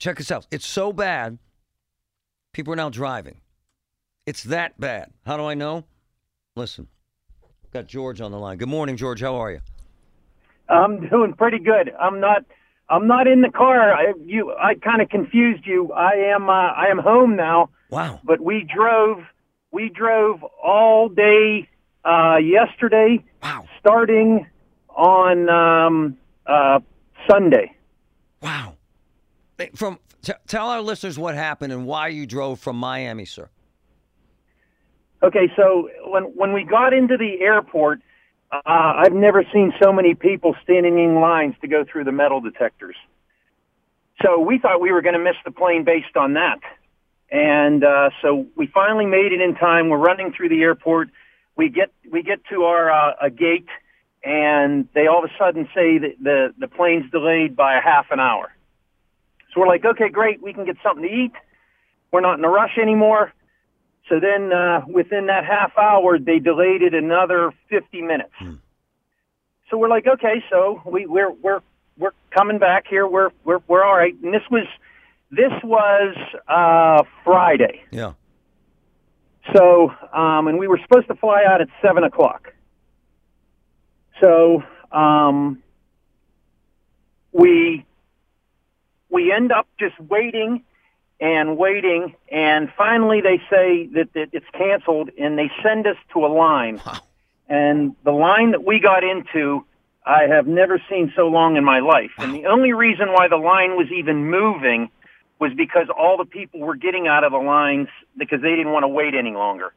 Check this out. It's so bad, people are now driving. It's that bad. How do I know? Listen, got George on the line. Good morning, George. How are you? I'm doing pretty good. I'm not in the car. I kind of confused you. I am home now. Wow. But we drove all day yesterday. Wow. Starting on Sunday. Wow. Tell our listeners what happened and why you drove from Miami, sir. Okay, so when we got into the airport, I've never seen so many people standing in lines to go through the metal detectors. So we thought we were going to miss the plane based on that. And so we finally made it in time. We're running through the airport. We get to our a gate, and they all of a sudden say that the plane's delayed by a half an hour. So we're like, okay, great, we can get something to eat. We're not in a rush anymore. So then within that half hour, they delayed it another 50 minutes. Hmm. So we're like, okay, so we're coming back here. We're all right. And this was Friday. Yeah. So and we were supposed to fly out at 7 o'clock. So we end up just waiting. And waiting, and finally they say that it's canceled, and they send us to a line. Wow. And the line that we got into, I have never seen so long in my life. Wow. And the only reason why the line was even moving was because all the people were getting out of the lines because they didn't want to wait any longer.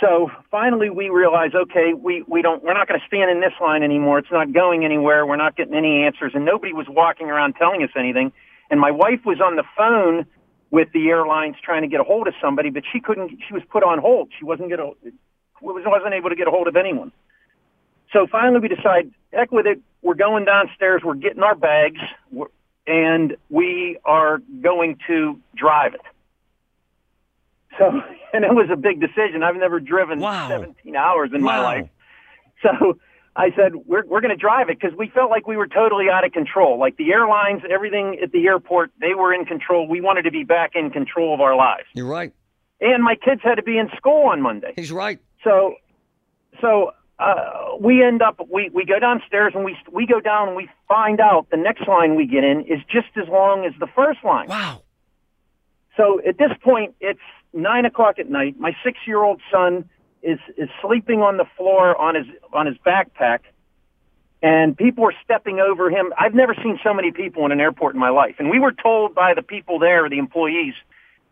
So finally we realized, okay, we're not going to stand in this line anymore. It's not going anywhere. We're not getting any answers, and nobody was walking around telling us anything. And my wife was on the phone with the airlines trying to get a hold of somebody, but she couldn't. She was put on hold. She wasn't able to get a hold of anyone. So finally we decide, heck with it. We're going downstairs. We're getting our bags, and we are going to drive it. So, and it was a big decision. I've never driven 17 hours in my life. So I said, we're going to drive it, because we felt like we were totally out of control. Like the airlines, everything at the airport, they were in control. We wanted to be back in control of our lives. You're right. And my kids had to be in school on Monday. He's right. So we end up, we go downstairs, and we go down, and we find out the next line we get in is just as long as the first line. Wow. So at this point, it's 9 o'clock at night. My 6-year-old son is sleeping on the floor on his backpack, and people are stepping over him. I've never seen so many people in an airport in my life. And we were told by the people there, the employees,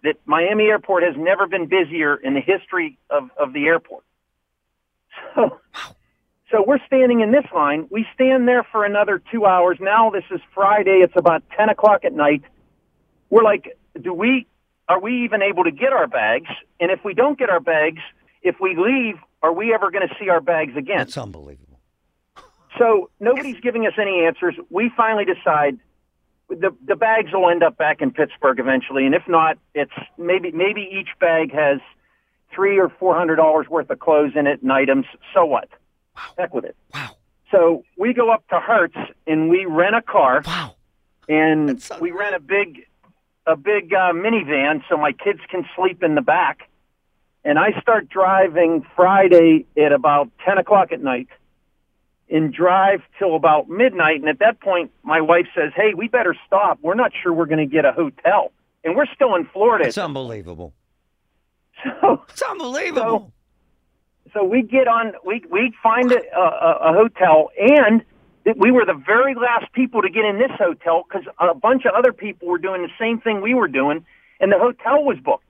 that Miami Airport has never been busier in the history of the airport. So we're standing in this line. We stand there for another 2 hours. Now this is Friday. It's about 10 o'clock at night. We're like, are we even able to get our bags? And if we don't get our bags, if we leave, are we ever going to see our bags again? That's unbelievable. So nobody's giving us any answers. We finally decide the bags will end up back in Pittsburgh eventually, and if not, it's maybe each bag has $300 or $400 worth of clothes in it and items. So what? Wow. Heck with it. Wow. So we go up to Hertz and we rent a car. Wow. And we rent a big minivan so my kids can sleep in the back. And I start driving Friday at about 10 o'clock at night and drive till about midnight. And at that point, my wife says, hey, we better stop. We're not sure we're going to get a hotel. And we're still in Florida. It's unbelievable. It's unbelievable. So we get on, we find a hotel, and we were the very last people to get in this hotel because a bunch of other people were doing the same thing we were doing, and the hotel was booked.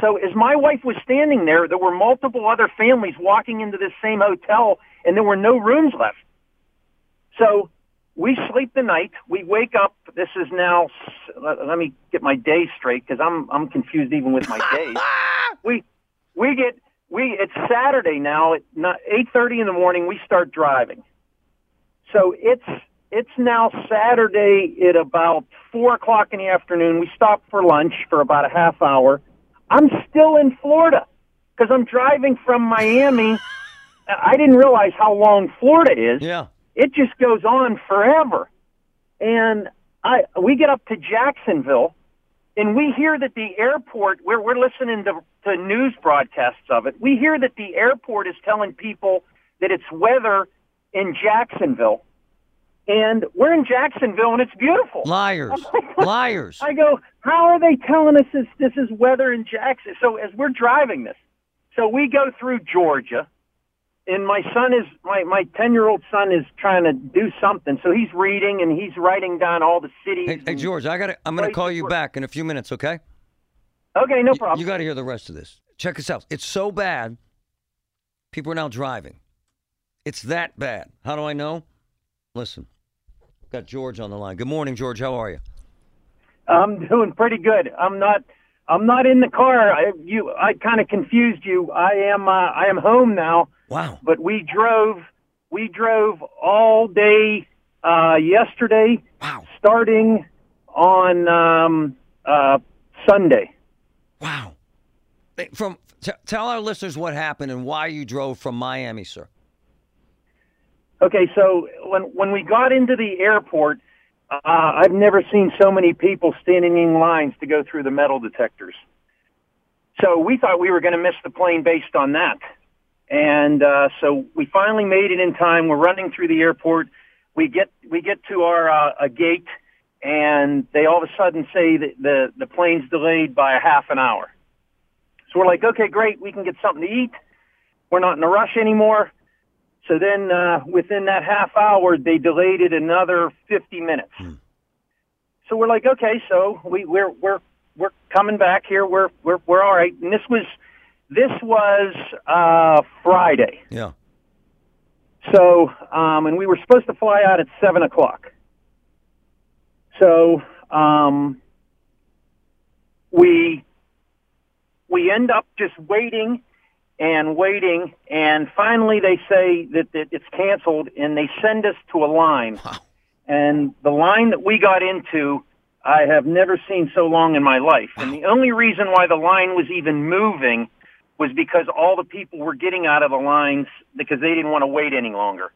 So as my wife was standing there, there were multiple other families walking into this same hotel, and there were no rooms left. So we sleep the night. We wake up. This is now, let me get my day straight, because I'm confused even with my days. It's Saturday now at 8:30 in the morning. We start driving. So it's now Saturday at about 4 o'clock in the afternoon. We stop for lunch for about a half hour. I'm still in Florida because I'm driving from Miami. I didn't realize how long Florida is. Yeah. It just goes on forever. And we get up to Jacksonville, and we hear that the airport, we're listening to news broadcasts of it, we hear that the airport is telling people that it's weather in Jacksonville. And we're in Jacksonville, and it's beautiful. Liars. Liars. I go, how are they telling us this is weather in Jacksonville? So as we're driving this, so we go through Georgia, and my son is, my 10-year-old son is trying to do something. So he's reading, and he's writing down all the cities. Hey George, I'm going to call you back in a few minutes, okay? Okay, no problem. You got to hear the rest of this. Check this out. It's so bad, people are now driving. It's that bad. How do I know? Listen. Got George on the line. Good morning, George. How are you? I'm doing pretty good. I'm not in the car. I kind of confused you. I am home now. Wow. But we drove all day yesterday. Wow. Starting on Sunday. Wow. Tell our listeners what happened and why you drove from Miami, sir. Okay, so when we got into the airport, I've never seen so many people standing in lines to go through the metal detectors. So we thought we were going to miss the plane based on that. And so we finally made it in time. We're running through the airport. We get to our a gate, and they all of a sudden say that the plane's delayed by a half an hour. So we're like, okay, great, we can get something to eat. We're not in a rush anymore. So then within that half hour, they delayed it another 50 minutes. Hmm. So we're like, okay, so we're coming back here. We're all right. And this was Friday. Yeah. So and we were supposed to fly out at 7 o'clock. So we end up just waiting. And waiting, and finally they say that it's canceled, and they send us to a line. Wow. And the line that we got into, I have never seen so long in my life. Wow. And the only reason why the line was even moving was because all the people were getting out of the lines because they didn't want to wait any longer.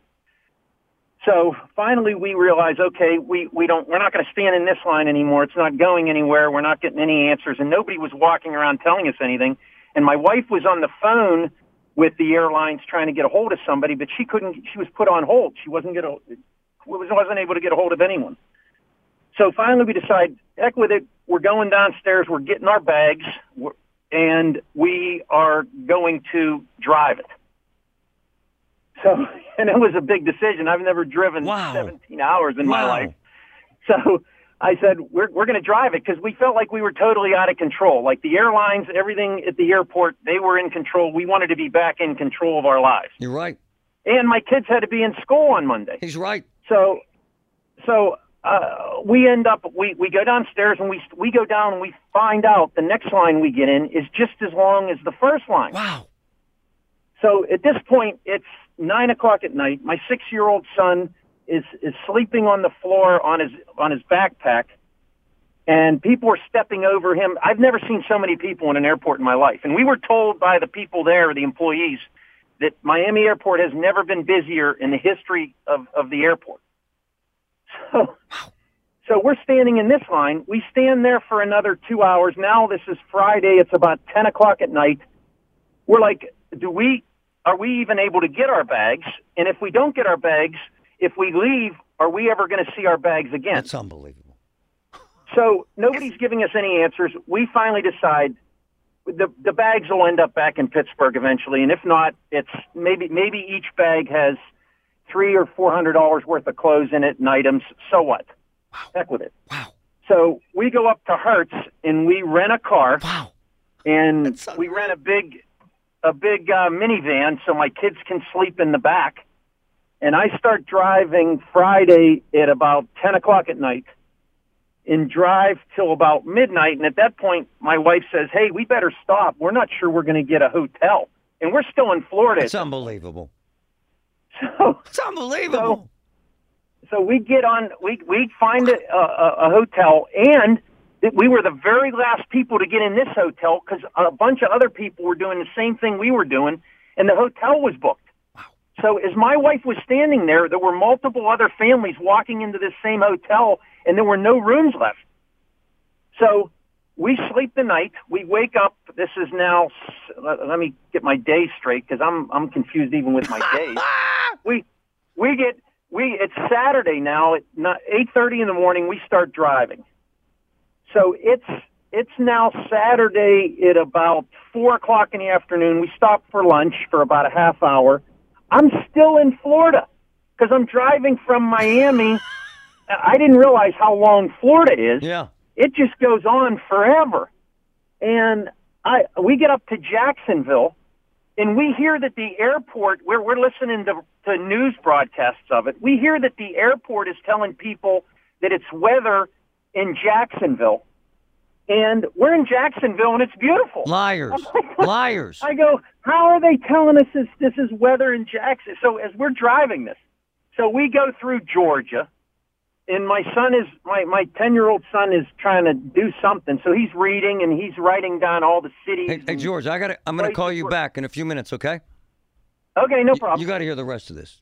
So finally we realized, okay, we're not going to stand in this line anymore. It's not going anywhere. We're not getting any answers, and nobody was walking around telling us anything. And my wife was on the phone with the airlines trying to get a hold of somebody, but she couldn't. She was put on hold. She wasn't able to get a hold of anyone. So finally we decide, heck with it. We're going downstairs. We're getting our bags, and we are going to drive it. So, and it was a big decision. I've never driven 17 hours in my life. So I said, we're going to drive it because we felt like we were totally out of control. Like the airlines, everything at the airport, they were in control. We wanted to be back in control of our lives. You're right. And my kids had to be in school on Monday. He's right. So we end up, we go downstairs and we go down and we find out the next line we get in is just as long as the first line. Wow. So at this point, it's 9 o'clock at night. My 6-year-old son is sleeping on the floor on his backpack, and people are stepping over him. I've never seen so many people in an airport in my life. And we were told by the people there, the employees, that Miami Airport has never been busier in the history of the airport. So we're standing in this line. We stand there for another 2 hours. Now this is Friday. It's about 10 o'clock at night. We're like, are we even able to get our bags? And if we don't get our bags, if we leave, are we ever going to see our bags again? That's unbelievable. So nobody's giving us any answers. We finally decide the bags will end up back in Pittsburgh eventually, and if not, it's maybe each bag has $300 or $400 worth of clothes in it and items. So what? Wow. Heck with it. Wow. So we go up to Hertz and we rent a car. Wow. And we rent a big minivan so my kids can sleep in the back. And I start driving Friday at about 10 o'clock at night and drive till about midnight. And at that point, my wife says, hey, we better stop. We're not sure we're going to get a hotel. And we're still in Florida. It's unbelievable. It's unbelievable. So we get on, we find a hotel, and we were the very last people to get in this hotel because a bunch of other people were doing the same thing we were doing, and the hotel was booked. So as my wife was standing there were multiple other families walking into this same hotel, and there were no rooms left. So we sleep the night. We wake up. This is now, let me get my day straight, because I'm confused even with my days. It's Saturday now at 8:30 in the morning. We start driving. So it's now Saturday at about 4 o'clock in the afternoon. We stop for lunch for about a half hour. I'm still in Florida because I'm driving from Miami. I didn't realize how long Florida is. Yeah. It just goes on forever. And we get up to Jacksonville, and we hear that the airport, we're listening to news broadcasts of it, we hear that the airport is telling people that it's weather in Jacksonville. And we're in Jacksonville, and it's beautiful. Liars. Liars. I go, how are they telling us this is weather in Jacksonville? So as we're driving this, so we go through Georgia. And my son is, my 10-year-old son is trying to do something. So he's reading and he's writing down all the cities. Hey George, I'm going to call you back in a few minutes, okay? Okay, no problem. You got to hear the rest of this.